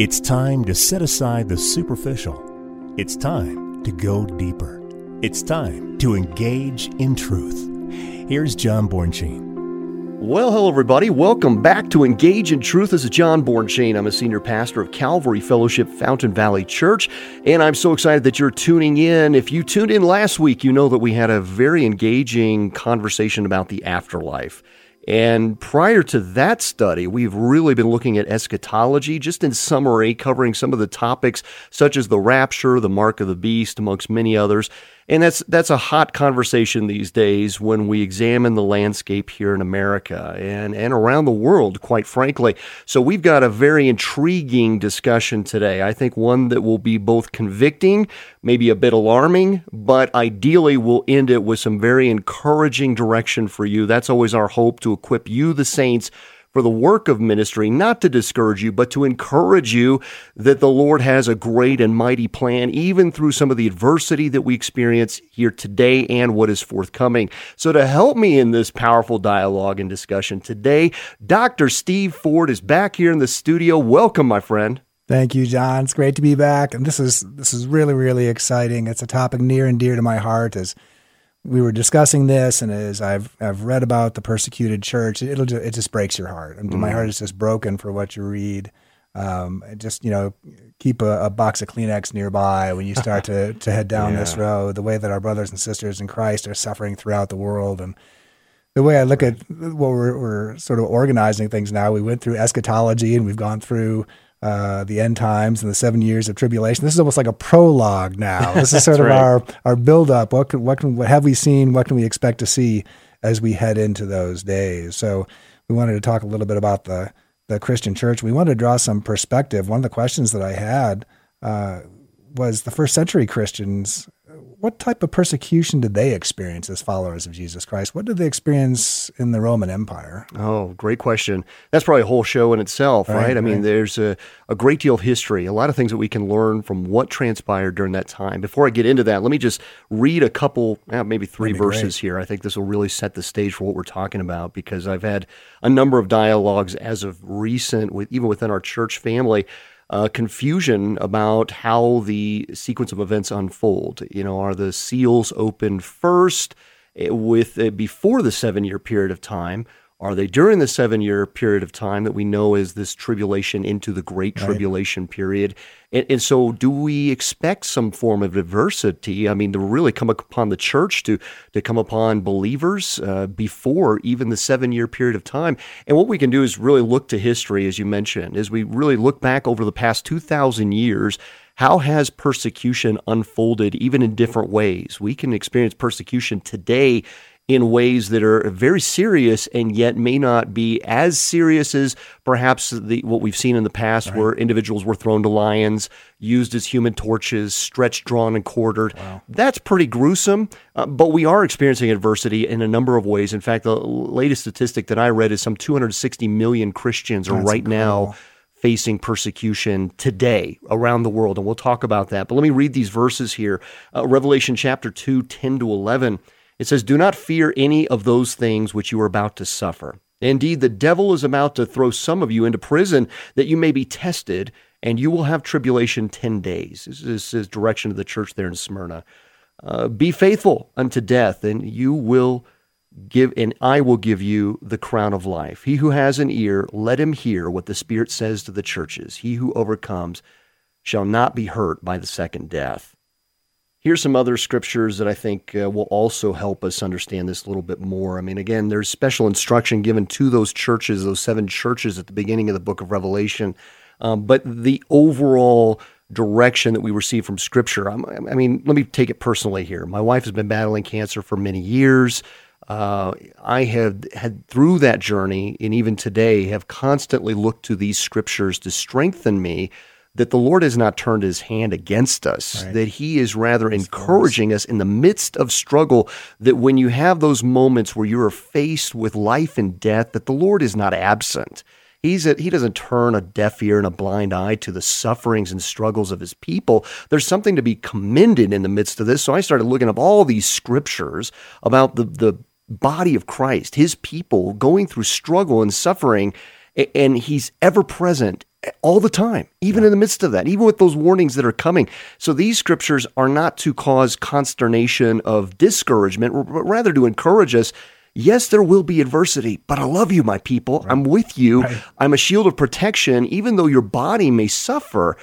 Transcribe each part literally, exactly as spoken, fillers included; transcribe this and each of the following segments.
It's time to set aside the superficial. It's time to go deeper. It's time to engage in truth. Here's John Bornstein. Well, hello, everybody. Welcome back to Engage in Truth. This is John Bornstein. I'm a senior pastor of Calvary Fellowship Fountain Valley Church, and I'm so excited that you're tuning in. If you tuned in last week, you know that we had a very engaging conversation about the afterlife. And prior to that study, we've really been looking at eschatology, just in summary, covering some of the topics such as the rapture, the mark of the beast, amongst many others. And that's that's a hot conversation these days when we examine the landscape here in America and, and around the world, quite frankly. So we've got a very intriguing discussion today. I think one that will be both convicting, maybe a bit alarming, but ideally we'll end it with some very encouraging direction for you. That's always our hope, to equip you, the saints, for the work of ministry, not to discourage you, but to encourage you that the Lord has a great and mighty plan, even through some of the adversity that we experience here today and what is forthcoming. So to help me in this powerful dialogue and discussion today, Doctor Steve Ford is back here in the studio. Welcome, my friend. Thank you, John. It's great to be back. And this is this is really, really exciting. It's a topic near and dear to my heart, as we were discussing this, and as I've I've read about the persecuted church, it'll just, it just breaks your heart. And mm-hmm. My heart is just broken for what you read. Um, just you know, keep a, a box of Kleenex nearby when you start to to head down yeah. this road. The way that our brothers and sisters in Christ are suffering throughout the world, and the way I look at what we're, we're sort of organizing things now. We went through eschatology, and we've gone through Uh, the end times and the seven years of tribulation. This is almost like a prologue now. This is sort of right. our, our build-up. What can, what can, what have we seen? What can we expect to see as we head into those days? So we wanted to talk a little bit about the, the Christian church. We wanted to draw some perspective. One of the questions that I had uh, was the first century Christians, what type of persecution did they experience as followers of Jesus Christ? What did they experience in the Roman Empire? Oh, great question. That's probably a whole show in itself, right? right? I mean, right. there's a, a great deal of history, a lot of things that we can learn from what transpired during that time. Before I get into that, let me just read a couple, maybe three verses great. here. I think this will really set the stage for what we're talking about, because I've had a number of dialogues as of recent, with even within our church family, Uh, confusion about how the sequence of events unfold. You know, are the seals opened first with uh, before the seven-year period of time? Are they during the seven-year period of time that we know as this tribulation into the Great Tribulation right. period? And, and so do we expect some form of adversity, I mean, to really come upon the church, to to come upon believers uh, before even the seven-year period of time? And what we can do is really look to history, as you mentioned, as we really look back over the past two thousand years. How has persecution unfolded, even in different ways? We can experience persecution today in ways that are very serious and yet may not be as serious as perhaps the, what we've seen in the past right. where individuals were thrown to lions, used as human torches, stretched, drawn, and quartered. Wow. That's pretty gruesome, uh, but we are experiencing adversity in a number of ways. In fact, the latest statistic that I read is some two hundred sixty million Christians That's are right cool. now facing persecution today around the world, and we'll talk about that. But let me read these verses here. Uh, Revelation chapter two, ten to eleven. It says, "Do not fear any of those things which you are about to suffer. Indeed, the devil is about to throw some of you into prison, that you may be tested, and you will have tribulation ten days." This is his direction to the church there in Smyrna. Uh, "be faithful unto death, and you will give, and I will give you the crown of life. He who has an ear, let him hear what the Spirit says to the churches. He who overcomes shall not be hurt by the second death." Here's some other scriptures that I think uh, will also help us understand this a little bit more. I mean, again, there's special instruction given to those churches, those seven churches at the beginning of the book of Revelation. Um, but the overall direction that we receive from Scripture, I'm, I mean, let me take it personally here. My wife has been battling cancer for many years. Uh, I have had through that journey, and even today, have constantly looked to these scriptures to strengthen me, that the Lord has not turned his hand against us, right. that he is rather That's encouraging course. us in the midst of struggle, that when you have those moments where you are faced with life and death, that the Lord is not absent. He's a, he doesn't turn a deaf ear and a blind eye to the sufferings and struggles of his people. There's something to be commended in the midst of this. So I started looking up all these scriptures about the, the body of Christ, his people going through struggle and suffering, and he's ever present all the time, even yeah. in the midst of that, even with those warnings that are coming. So these scriptures are not to cause consternation of discouragement, but rather to encourage us. Yes, there will be adversity, but I love you, my people. Right. I'm with you. Right. I'm a shield of protection, even though your body may suffer.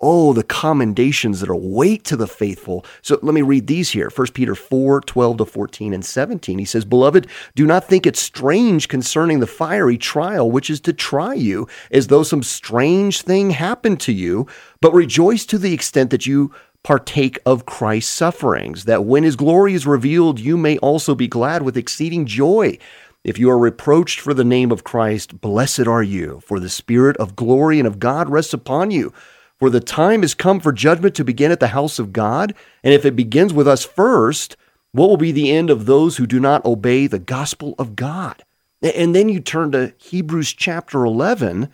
Oh, the commendations that await to the faithful. So let me read these here. First Peter four, twelve to fourteen and seventeen. He says, "Beloved, do not think it strange concerning the fiery trial, which is to try you, as though some strange thing happened to you, but rejoice to the extent that you partake of Christ's sufferings, that when his glory is revealed, you may also be glad with exceeding joy. If you are reproached for the name of Christ, blessed are you, for the Spirit of glory and of God rests upon you. For the time has come for judgment to begin at the house of God, and if it begins with us first, what will be the end of those who do not obey the gospel of God?" And then you turn to Hebrews chapter eleven,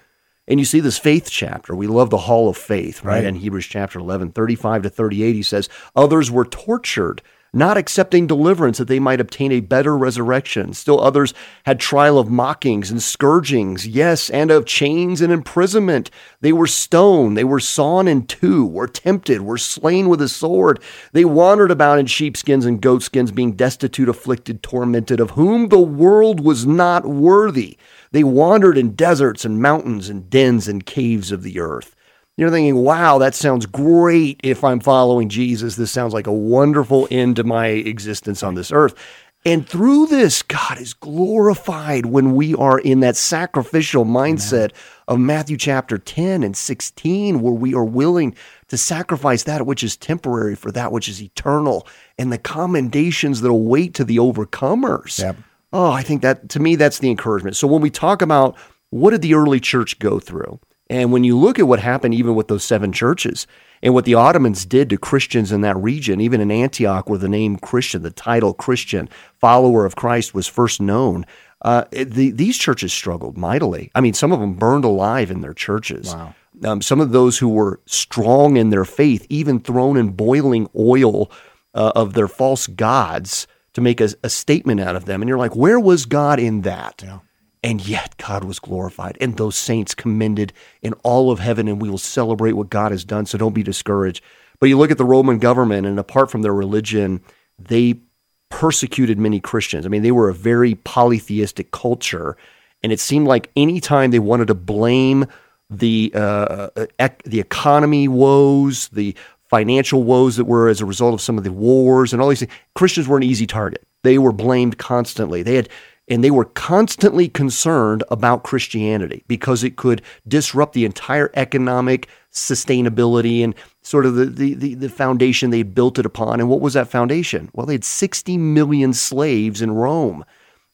and you see this faith chapter. We love the hall of faith, right? right? In Hebrews chapter eleven, thirty-five to thirty-eight, he says, "Others were tortured, not accepting deliverance that they might obtain a better resurrection. Still others had trial of mockings and scourgings, yes, and of chains and imprisonment. They were stoned, they were sawn in two, were tempted, were slain with a sword. They wandered about in sheepskins and goatskins, being destitute, afflicted, tormented, of whom the world was not worthy. They wandered in deserts and mountains and dens and caves of the earth." You're thinking, wow, that sounds great. If I'm following Jesus, this sounds like a wonderful end to my existence on this earth. And through this, God is glorified when we are in that sacrificial mindset of Matthew chapter ten and sixteen, where we are willing to sacrifice that which is temporary for that which is eternal, and the commendations that await to the overcomers. Yep. Oh, I think that, to me, that's the encouragement. So when we talk about what did the early church go through, and when you look at what happened even with those seven churches and what the Ottomans did to Christians in that region, even in Antioch where the name Christian, the title Christian, follower of Christ, was first known, uh, the, these churches struggled mightily. I mean, some of them burned alive in their churches. Wow. Um, some of those who were strong in their faith, even thrown in boiling oil uh, of their false gods to make a, a statement out of them. And you're like, where was God in that? Yeah. And yet God was glorified, and those saints commended in all of heaven, and we will celebrate what God has done, so don't be discouraged. But you look at the Roman government, and apart from their religion, they persecuted many Christians. I mean, they were a very polytheistic culture, and it seemed like any time they wanted to blame the uh, ec- the economy woes, the financial woes that were as a result of some of the wars and all these things, Christians were an easy target. They were blamed constantly. They had... And they were constantly concerned about Christianity because it could disrupt the entire economic sustainability and sort of the, the, the foundation they built it upon. And what was that foundation? Well, they had sixty million slaves in Rome.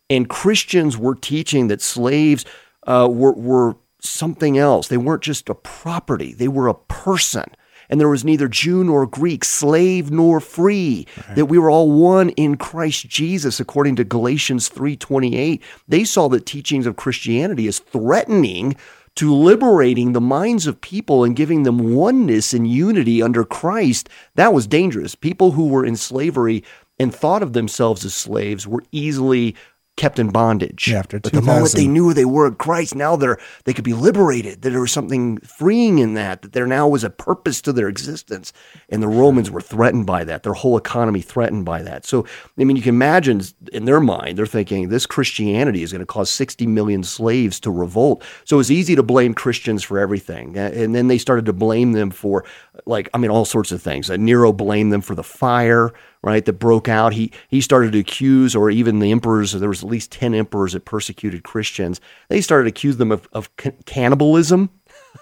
And Christians were teaching that slaves uh, were, were something else. They weren't just a property. They were a person. And there was neither Jew nor Greek, slave nor free, right. That we were all one in Christ Jesus, according to Galatians three twenty-eight. They saw the teachings of Christianity as threatening to liberating the minds of people and giving them oneness and unity under Christ. That was dangerous. People who were in slavery and thought of themselves as slaves were easily kept in bondage. Yeah, after but the moment they knew they were in Christ, now they're they could be liberated, that there was something freeing in that, that there now was a purpose to their existence. And the Romans were threatened by that, their whole economy threatened by that. So, I mean, you can imagine in their mind, they're thinking this Christianity is going to cause sixty million slaves to revolt. So it's easy to blame Christians for everything. And then they started to blame them for, like, I mean, all sorts of things. Nero blamed them for the fire, right, that broke out. He he started to accuse, or even the emperors, there was at least ten emperors that persecuted Christians. They started to accuse them of, of cannibalism.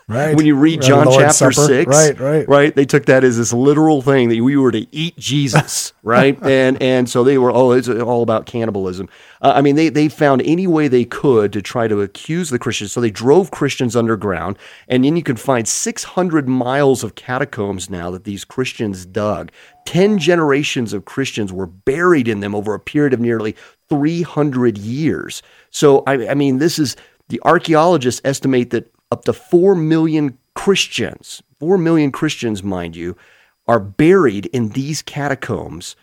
Right. When you read John right, chapter six, right, right, right, they took that as this literal thing that we were to eat Jesus, right? and and so they were, oh, it's all about cannibalism. Uh, I mean, they they found any way they could to try to accuse the Christians. So they drove Christians underground, and then you can find six hundred miles of catacombs now that these Christians dug. Ten generations of Christians were buried in them over a period of nearly three hundred years. So, I, I mean, this is, the archaeologists estimate that up to four million Christians, four million Christians, mind you, are buried in these catacombs.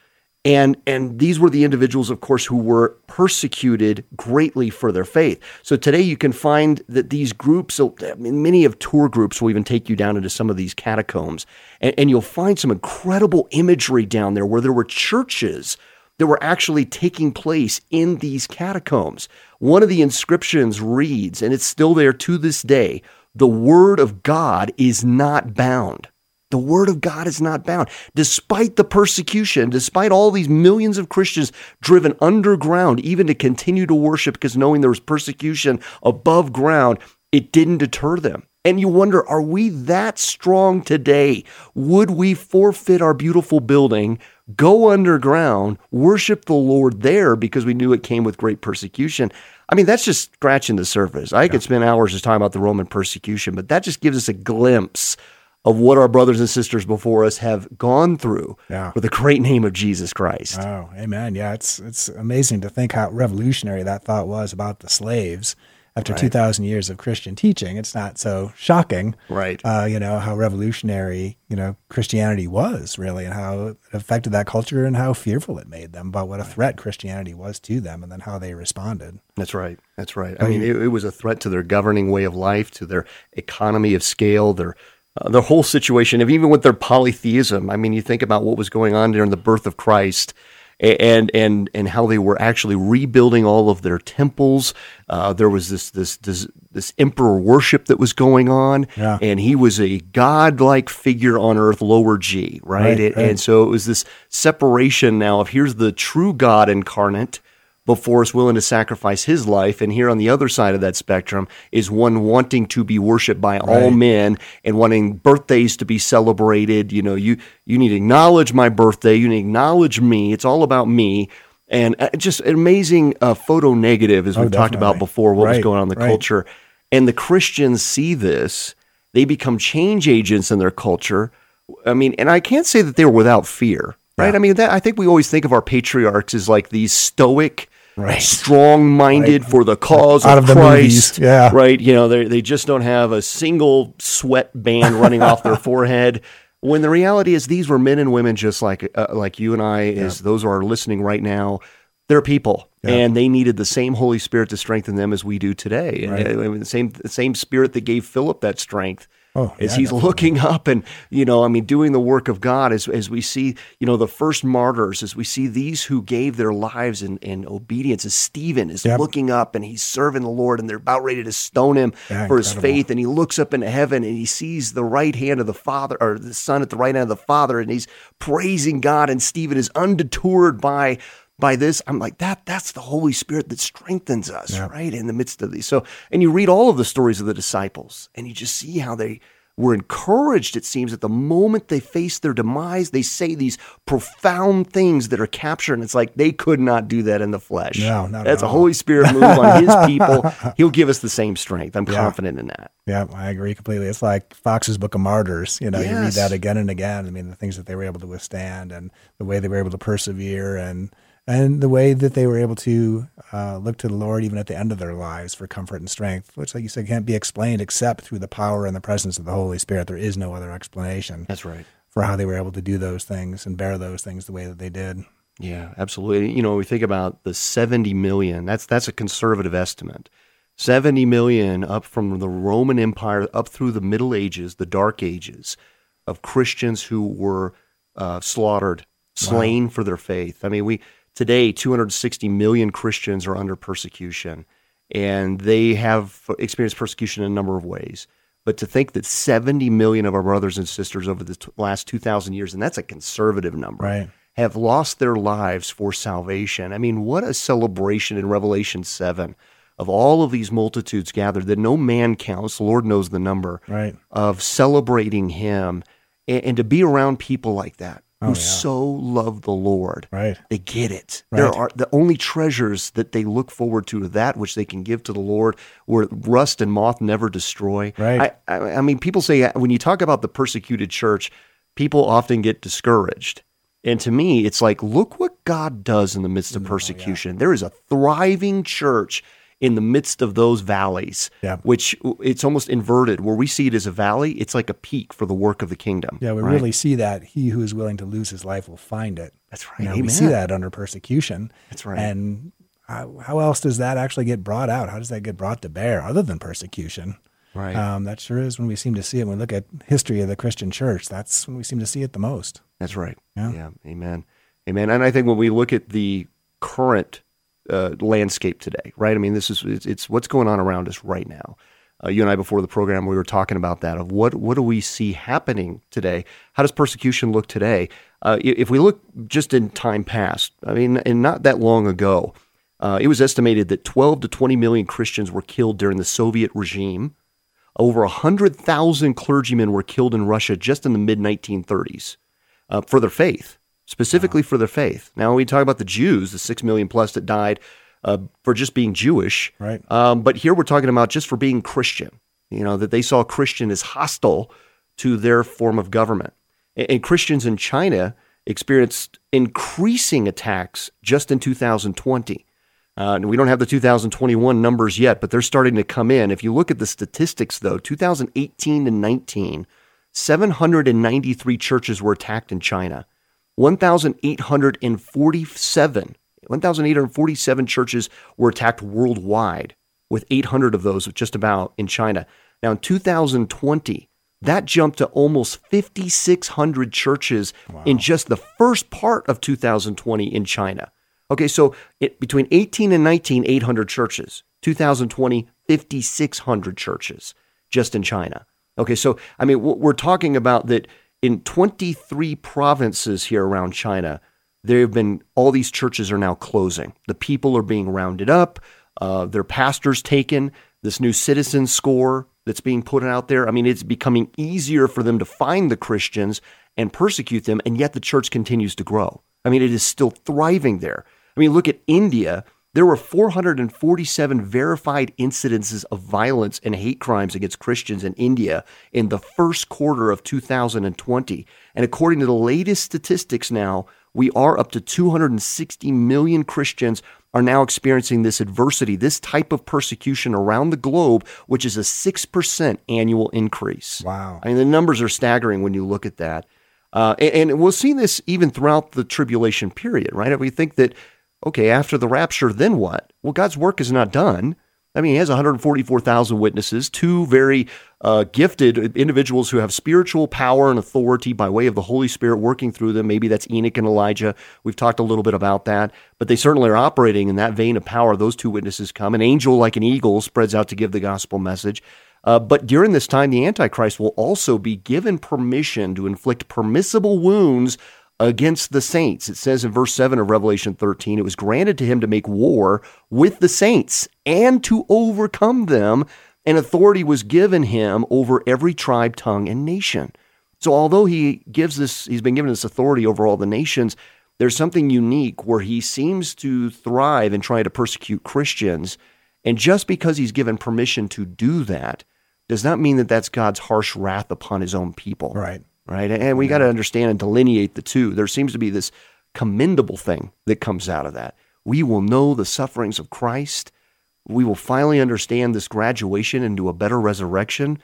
And and these were the individuals, of course, who were persecuted greatly for their faith. So today you can find that these groups, I mean, many of tour groups will even take you down into some of these catacombs, and, and you'll find some incredible imagery down there where there were churches that were actually taking place in these catacombs. One of the inscriptions reads, and it's still there to this day, "The word of God is not bound." The word of God is not bound. Despite the persecution, despite all these millions of Christians driven underground, even to continue to worship because knowing there was persecution above ground, it didn't deter them. And you wonder, are we that strong today? Would we forfeit our beautiful building, go underground, worship the Lord there because we knew it came with great persecution? I mean, that's just scratching the surface. I yeah. could spend hours just talking about the Roman persecution, but that just gives us a glimpse of what our brothers and sisters before us have gone through yeah. for the great name of Jesus Christ. Oh, amen. Yeah, it's it's amazing to think how revolutionary that thought was about the slaves after right. two thousand years of Christian teaching. It's not so shocking, right? Uh, you know, how revolutionary, you know, Christianity was really, and how it affected that culture and how fearful it made them about what a threat Christianity was to them and then how they responded. That's right. That's right. I mean, it, it was a threat to their governing way of life, to their economy of scale, their Uh, the whole situation, of even with their polytheism. I mean, you think about what was going on during the birth of Christ, and and and how they were actually rebuilding all of their temples. Uh, there was this this this this emperor worship that was going on, yeah. and he was a godlike figure on earth, lower G, right? Right, it, right? And so it was this separation now of here's the true God incarnate before us, willing to sacrifice his life. And here on the other side of that spectrum is one wanting to be worshipped by all right. men and wanting birthdays to be celebrated. You know, you you need to acknowledge my birthday. You need to acknowledge me. It's all about me. And just an amazing uh, photo negative, as oh, we've definitely. talked about before, what right. was going on in the right. culture. And the Christians see this. They become change agents in their culture. I mean, and I can't say that they were without fear. Right. I mean, that, I think we always think of our patriarchs as like these stoic, right. strong-minded right. for the cause Out of, of Christ. The yeah. Right. You know, they they just don't have a single sweat band running off their forehead. When the reality is, these were men and women just like uh, like you and I, yeah. as those who are listening right now. They're people, yeah. and they needed the same Holy Spirit to strengthen them as we do today. Right. I mean, the same the same Spirit that gave Philip that strength. Oh, as yeah, he's definitely. looking up and, you know, I mean, doing the work of God, as as we see, you know, the first martyrs, as we see these who gave their lives in, in obedience, as Stephen is yep. looking up and he's serving the Lord and they're about ready to stone him yeah, for incredible. his faith. And he looks up into heaven and he sees the right hand of the Father, or the Son at the right hand of the Father, and he's praising God, and Stephen is undeterred by by this. I'm like, that, that's the Holy Spirit that strengthens us, yeah. right, in the midst of these. So, and you read all of the stories of the disciples, and you just see how they were encouraged, it seems, at the moment they face their demise. They say these profound things that are captured, and it's like they could not do that in the flesh. No, not That's at all. a Holy Spirit move on his people. He'll give us the same strength. I'm yeah. confident in that. Yeah, I agree completely. It's like Fox's Book of Martyrs. You know, yes. you read that again and again. I mean, the things that they were able to withstand and the way they were able to persevere, and And the way that they were able to uh, look to the Lord even at the end of their lives for comfort and strength, which, like you said, can't be explained except through the power and the presence of the Holy Spirit. There is no other explanation. That's right. For how they were able to do those things and bear those things the way that they did. Yeah, absolutely. You know, we think about the seventy million. That's that's a conservative estimate. seventy million up from the Roman Empire up through the Middle Ages, the Dark Ages, of Christians who were uh, slaughtered, slain wow. for their faith. I mean, we... Today, two hundred sixty million Christians are under persecution, and they have experienced persecution in a number of ways. But to think that seventy million of our brothers and sisters over the t- last two thousand years, and that's a conservative number, right. have lost their lives for salvation. I mean, what a celebration in Revelation seven of all of these multitudes gathered that no man counts, the Lord knows the number, right. of celebrating Him, and, and to be around people like that. Who oh, yeah. so love the Lord. Right. They get it. Right. There are the only treasures that they look forward to are that which they can give to the Lord, where rust and moth never destroy. Right. I, I, I mean, people say, when you talk about the persecuted church, people often get discouraged. And to me, it's like, look what God does in the midst of persecution. Oh, yeah. There is a thriving church in the midst of those valleys, yeah. which it's almost inverted. Where we see it as a valley, it's like a peak for the work of the kingdom. Yeah, we right? really see that he who is willing to lose his life will find it. That's right. You know, we see that under persecution. That's right. And how, how else does that actually get brought out? How does that get brought to bear other than persecution? Right. Um, that sure is when we seem to see it. When we look at history of the Christian church, that's when we seem to see it the most. That's right. Yeah. yeah. Amen. Amen. And I think when we look at the current uh, landscape today, right? I mean, this is it's, it's what's going on around us right now. Uh, you and I, before the program, we were talking about that, of what, what do we see happening today? How does persecution look today? Uh, if we look just in time past, I mean, and not that long ago, uh, it was estimated that twelve to twenty million Christians were killed during the Soviet regime. Over one hundred thousand clergymen were killed in Russia just in the mid nineteen thirties uh, for their faith, specifically wow. for their faith. Now, we talk about the Jews, the six million plus that died uh, for just being Jewish. Right. Um, but here we're talking about just for being Christian, you know, that they saw Christian as hostile to their form of government. And, and Christians in China experienced increasing attacks just in two thousand twenty. Uh, we don't have the two thousand twenty-one numbers yet, but they're starting to come in. If you look at the statistics, though, two thousand eighteen and nineteen, seven hundred ninety-three churches were attacked in China. one thousand eight hundred forty-seven churches were attacked worldwide, with eight hundred of those just about in China. Now, in two thousand twenty, that jumped to almost five thousand six hundred churches wow. in just the first part of two thousand twenty in China. Okay, so it, between eighteen and nineteen, eight hundred churches. two thousand twenty, five thousand six hundred churches just in China. Okay, so, I mean, we're talking about that in twenty-three provinces here around China, there have been, all these churches are now closing. The people are being rounded up, uh, their pastors taken, this new citizen score that's being put out there. I mean, it's becoming easier for them to find the Christians and persecute them, and yet the church continues to grow. I mean, it is still thriving there. I mean, look at India. There were four hundred forty-seven verified incidences of violence and hate crimes against Christians in India in the first quarter of two thousand twenty. And according to the latest statistics now, we are up to two hundred sixty million Christians are now experiencing this adversity, this type of persecution around the globe, which is a six percent annual increase. Wow. I mean, the numbers are staggering when you look at that. Uh, and, and we'll see this even throughout the tribulation period, right? If we think that, okay, after the rapture, then what? Well, God's work is not done. I mean, he has one hundred forty-four thousand witnesses, two very uh, gifted individuals who have spiritual power and authority by way of the Holy Spirit working through them. Maybe that's Enoch and Elijah. We've talked a little bit about that, but they certainly are operating in that vein of power. Those two witnesses come. An angel like an eagle spreads out to give the gospel message. Uh, but during this time, the Antichrist will also be given permission to inflict permissible wounds against the saints. It says in verse seven of Revelation thirteen, it was granted to him to make war with the saints and to overcome them, and authority was given him over every tribe, tongue, and nation. So although he gives this, he's been given this authority over all the nations, there's something unique where he seems to thrive in trying to persecute Christians. And just because he's given permission to do that does not mean that that's God's harsh wrath upon his own people. Right. Right. And we yeah. got to understand and delineate the two. There seems to be this commendable thing that comes out of that. We will know the sufferings of Christ. We will finally understand this graduation into a better resurrection.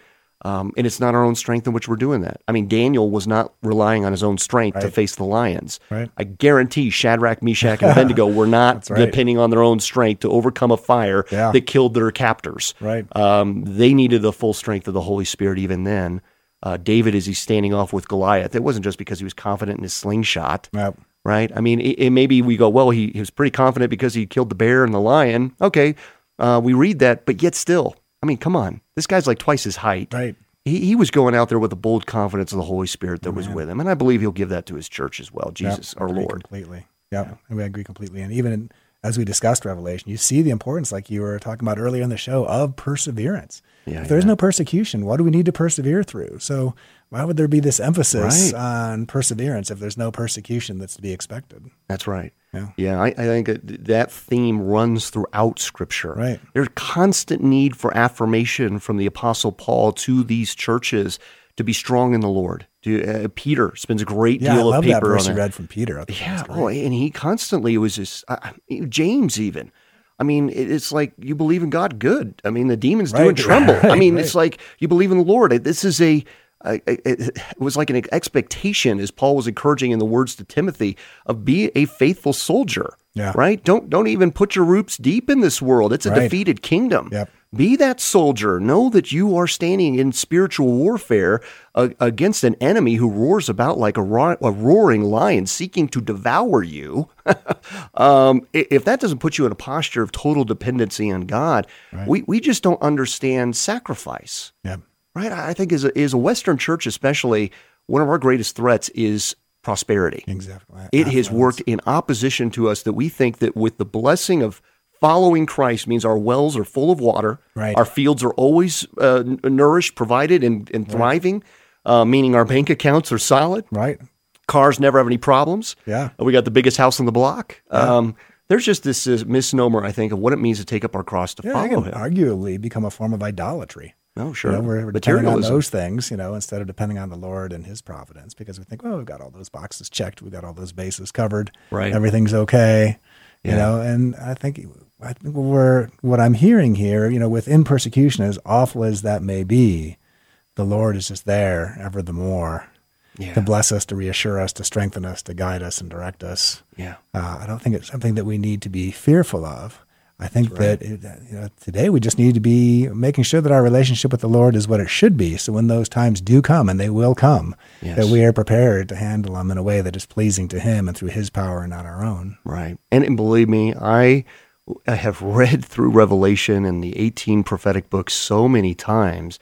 Um, and it's not our own strength in which we're doing that. I mean, Daniel was not relying on his own strength right. to face the lions. Right. I guarantee Shadrach, Meshach, and Abednego were not right. depending on their own strength to overcome a fire yeah. that killed their captors. Right. Um, they needed the full strength of the Holy Spirit even then. Uh, David, as he's standing off with Goliath, it wasn't just because he was confident in his slingshot. Yep. Right? I mean, it, it maybe we go, well, he, he was pretty confident because he killed the bear and the lion. Okay, uh, we read that, but yet still, I mean, come on. This guy's like twice his height. Right. He he was going out there with the bold confidence of the Holy Spirit that oh, was with him. And I believe he'll give that to his church as well, Jesus, yep, our Lord. Completely. Yep. Yeah, we agree completely. And even in, as we discussed Revelation, you see the importance, like you were talking about earlier in the show, of perseverance. Yeah, if there's yeah. no persecution, what do we need to persevere through? So why would there be this emphasis right. on perseverance if there's no persecution that's to be expected? That's right. Yeah, yeah I, I think that theme runs throughout Scripture. Right. There's constant need for affirmation from the Apostle Paul to these churches to be strong in the Lord. To, uh, Peter spends a great yeah, deal of paper on that. I love that verse you read from Peter. Yeah, oh, and he constantly was just, uh, James even. I mean, it's like you believe in God, good. I mean, the demons right, do and tremble. Right, I mean, right. It's like you believe in the Lord. This is a, a, a, it was like an expectation, as Paul was encouraging in the words to Timothy, of be a faithful soldier, yeah. right? Don't don't even put your roots deep in this world. It's a right. defeated kingdom. Yep. Be that soldier. Know that you are standing in spiritual warfare uh, against an enemy who roars about like a, ro- a roaring lion seeking to devour you. um, if that doesn't put you in a posture of total dependency on God, right. we, we just don't understand sacrifice. Yeah. Right? I think as a, as a Western church especially, one of our greatest threats is prosperity. Exactly. It I, I has worked in opposition to us that we think that with the blessing of following Christ means our wells are full of water, right. our fields are always uh, nourished, provided, and, and thriving, right. uh, meaning our bank accounts are solid. Right. Cars never have any problems. Yeah. We got the biggest house on the block. Yeah. Um, there's just this, this misnomer, I think, of what it means to take up our cross to yeah, follow him. It can arguably become a form of idolatry. Oh, sure. You know, we're, we're depending on those things, you know, instead of depending on the Lord and his providence, because we think, well, we've got all those boxes checked. We've got all those bases covered. Right. Everything's okay. Yeah. You know, and I think... I think we're, what I'm hearing here, you know, within persecution, as awful as that may be, the Lord is just there ever the more yeah. to bless us, to reassure us, to strengthen us, to guide us and direct us. Yeah, uh, I don't think it's something that we need to be fearful of. I think right. that it, you know, today we just need to be making sure that our relationship with the Lord is what it should be. So when those times do come, and they will come, yes. that we are prepared to handle them in a way that is pleasing to him and through his power and not our own. Right. And, and believe me, I... I have read through Revelation and the eighteen prophetic books so many times.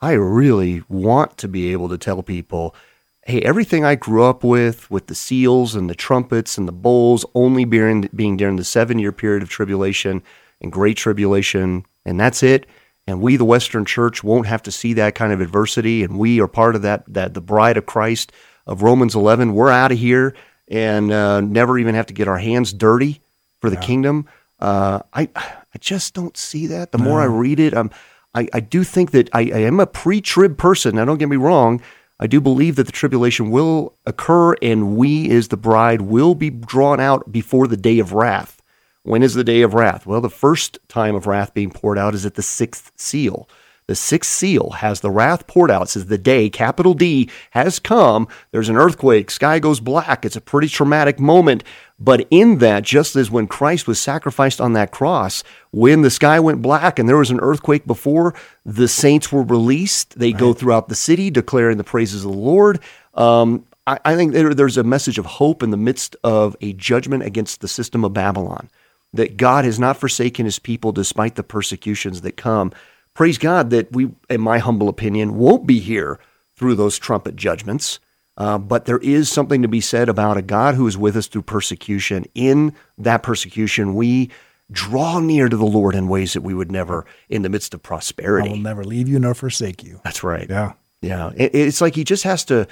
I really want to be able to tell people, hey, everything I grew up with, with the seals and the trumpets and the bowls only being, being during the seven-year period of tribulation and great tribulation, and that's it. And we, the Western Church, won't have to see that kind of adversity, and we are part of that, that the bride of Christ of Romans eleven. We're out of here and uh, never even have to get our hands dirty for the yeah. kingdom. Uh, I I just don't see that. The more no. I read it, I'm, I, I do think that I, I am a pre-trib person. Now, don't get me wrong. I do believe that the tribulation will occur, and we as the bride will be drawn out before the day of wrath. When is the day of wrath? Well, the first time of wrath being poured out is at the sixth seal. The sixth seal has the wrath poured out. It says the day, capital D, has come. There's an earthquake. Sky goes black. It's a pretty traumatic moment. But in that, just as when Christ was sacrificed on that cross, when the sky went black and there was an earthquake before, the saints were released. They right. go throughout the city declaring the praises of the Lord. Um, I, I think there, there's a message of hope in the midst of a judgment against the system of Babylon, that God has not forsaken his people despite the persecutions that come. Praise God that we, in my humble opinion, won't be here through those trumpet judgments, uh, but there is something to be said about a God who is with us through persecution. In that persecution, we draw near to the Lord in ways that we would never in the midst of prosperity. I will never leave you nor forsake you. That's right. Yeah. Yeah. It, it's like he just has to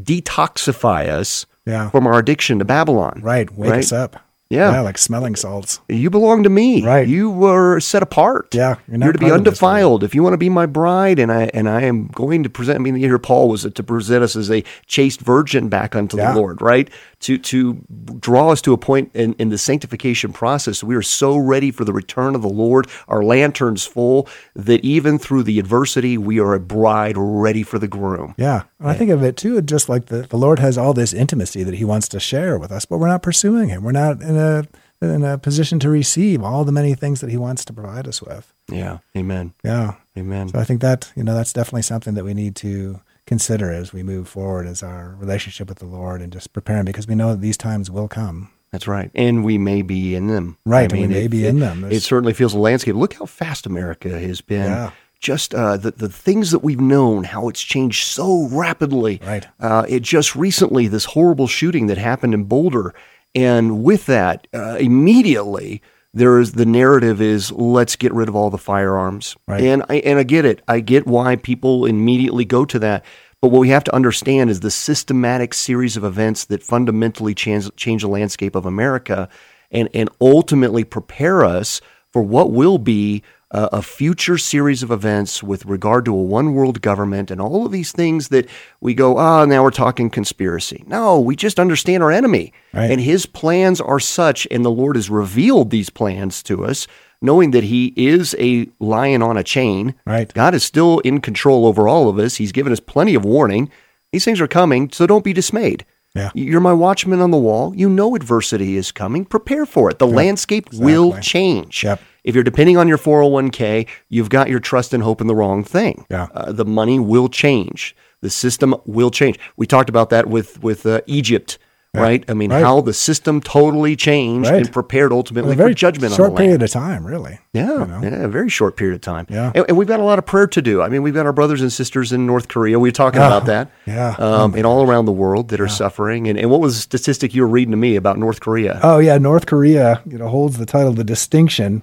detoxify us yeah. from our addiction to Babylon. Right. Wake right? us up. Yeah. yeah, like smelling salts. You belong to me. Right. You were set apart. Yeah, you're, not you're to be undefiled. If you want to be my bride, and I and I am going to present. I mean, here Paul was to present us as a chaste virgin back unto yeah. the Lord, right? To to draw us to a point in, in the sanctification process. We are so ready for the return of the Lord. Our lantern's full that even through the adversity, we are a bride ready for the groom. Yeah, and right. I think of it too, just like the the Lord has all this intimacy that he wants to share with us, but we're not pursuing him. We're not in A, in a position to receive all the many things that he wants to provide us with. Yeah. Amen. Yeah. Amen. So I think that, you know, that's definitely something that we need to consider as we move forward as our relationship with the Lord and just preparing, because we know that these times will come. That's right. And we may be in them. Right. I mean, we may it, be in it, them. There's, it certainly feels a landscape. Look how fast America has been. Yeah. Just uh, the, the things that we've known, how it's changed so rapidly. Right. Uh, it just recently, this horrible shooting that happened in Boulder. And with that, uh, immediately there is the narrative is let's get rid of all the firearms. Right. And I and I get it. I get why people immediately go to that. But what we have to understand is the systematic series of events that fundamentally change change the landscape of America, and and ultimately prepare us for what will be uh, a future series of events with regard to a one-world government and all of these things that we go, ah, oh, now we're talking conspiracy. No, we just understand our enemy. Right. And his plans are such, and the Lord has revealed these plans to us, knowing that he is a lion on a chain. Right. God is still in control over all of us. He's given us plenty of warning. These things are coming, so don't be dismayed. Yeah. You're my watchman on the wall. You know adversity is coming. Prepare for it. The yeah, landscape exactly. will change. Yep. If you're depending on your four oh one k, you've got your trust and hope in the wrong thing. Yeah. Uh, the money will change. The system will change. We talked about that with, with uh, Egypt, yeah. right? I mean, right. how the system totally changed right. and prepared ultimately for judgment on the land. A very short period of time, really. Yeah, you know? yeah, a very short period of time. Yeah. And, and we've got a lot of prayer to do. I mean, we've got our brothers and sisters in North Korea. We were talking yeah. about that. Yeah. Um, oh and all around the world that are yeah. suffering. And, and what was the statistic you were reading to me about North Korea? Oh, yeah, North Korea you know, holds the title, the distinction,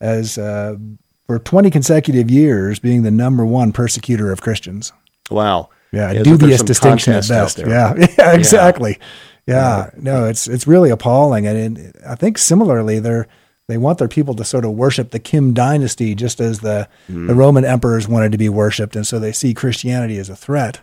as uh, for twenty consecutive years being the number one persecutor of Christians. Wow. Yeah, yeah dubious distinction at best. Yeah, yeah, exactly. Yeah. yeah, no, it's it's really appalling. And it, I think similarly, they they want their people to sort of worship the Kim dynasty just as the, mm. the Roman emperors wanted to be worshipped. And so they see Christianity as a threat,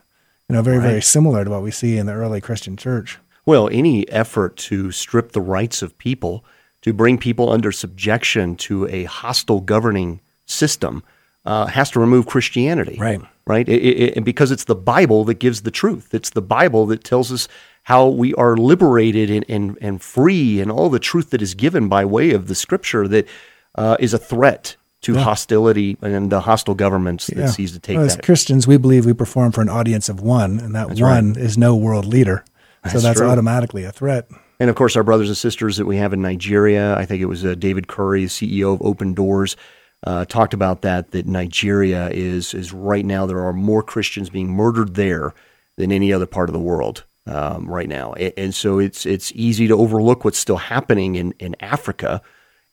you know, very, right. very similar to what we see in the early Christian church. Well, any effort to strip the rights of people, to bring people under subjection to a hostile governing system, uh, has to remove Christianity. Right. Right. It, it, it, because it's the Bible that gives the truth. It's the Bible that tells us how we are liberated and, and, and free, and all the truth that is given by way of the Scripture that uh, is a threat to yeah. hostility and the hostile governments that yeah. sees to take well, as that. As Christians, we believe we perform for an audience of one, and that that's one right. is no world leader. That's so that's true. Automatically a threat. And, of course, our brothers and sisters that we have in Nigeria, I think it was uh, David Curry, C E O of Open Doors, uh, talked about that, that Nigeria is is right now, there are more Christians being murdered there than any other part of the world um, right now. And, and so it's it's easy to overlook what's still happening in, in Africa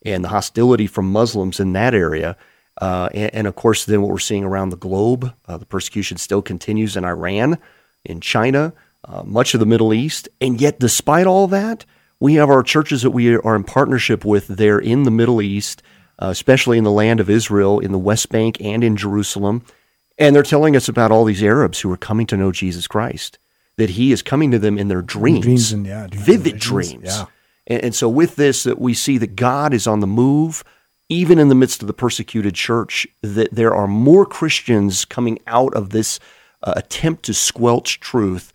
and the hostility from Muslims in that area. Uh, and, and, of course, then what we're seeing around the globe, uh, the persecution still continues in Iran, in China, Uh, much of the Middle East, and yet despite all that, we have our churches that we are in partnership with there in the Middle East, uh, especially in the land of Israel, in the West Bank, and in Jerusalem, and they're telling us about all these Arabs who are coming to know Jesus Christ, that he is coming to them in their dreams, dreams and, yeah, vivid dreams. Yeah. And, and so with this, that we see that God is on the move, even in the midst of the persecuted church, that there are more Christians coming out of this uh, attempt to squelch truth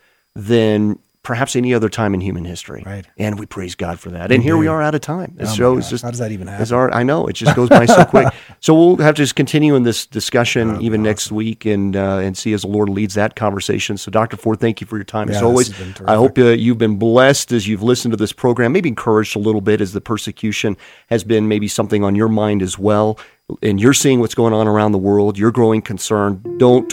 than perhaps any other time in human history. Right. And we praise God for that. And here we are out of time. Oh so it's just, how does that even happen? Our, I know, it just goes by so quick. So we'll have to just continue in this discussion oh, even awesome. next week and uh, and see as the Lord leads that conversation. So Doctor Ford, thank you for your time yeah, as always. I hope uh, you've been blessed as you've listened to this program, maybe encouraged a little bit as the persecution has been maybe something on your mind as well. And you're seeing what's going on around the world. You're growing concerned. Don't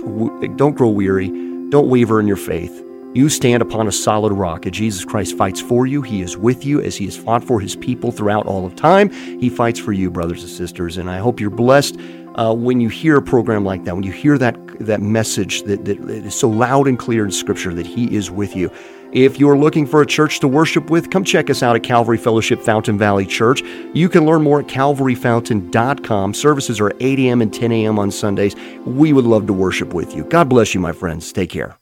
Don't grow weary. Don't waver in your faith. You stand upon a solid rock, and Jesus Christ fights for you. He is with you as he has fought for his people throughout all of time. He fights for you, brothers and sisters, and I hope you're blessed uh, when you hear a program like that, when you hear that that message that, that is so loud and clear in Scripture that he is with you. If you're looking for a church to worship with, come check us out at Calvary Fellowship Fountain Valley Church. You can learn more at calvary fountain dot com. Services are eight a.m. and ten a.m. on Sundays. We would love to worship with you. God bless you, my friends. Take care.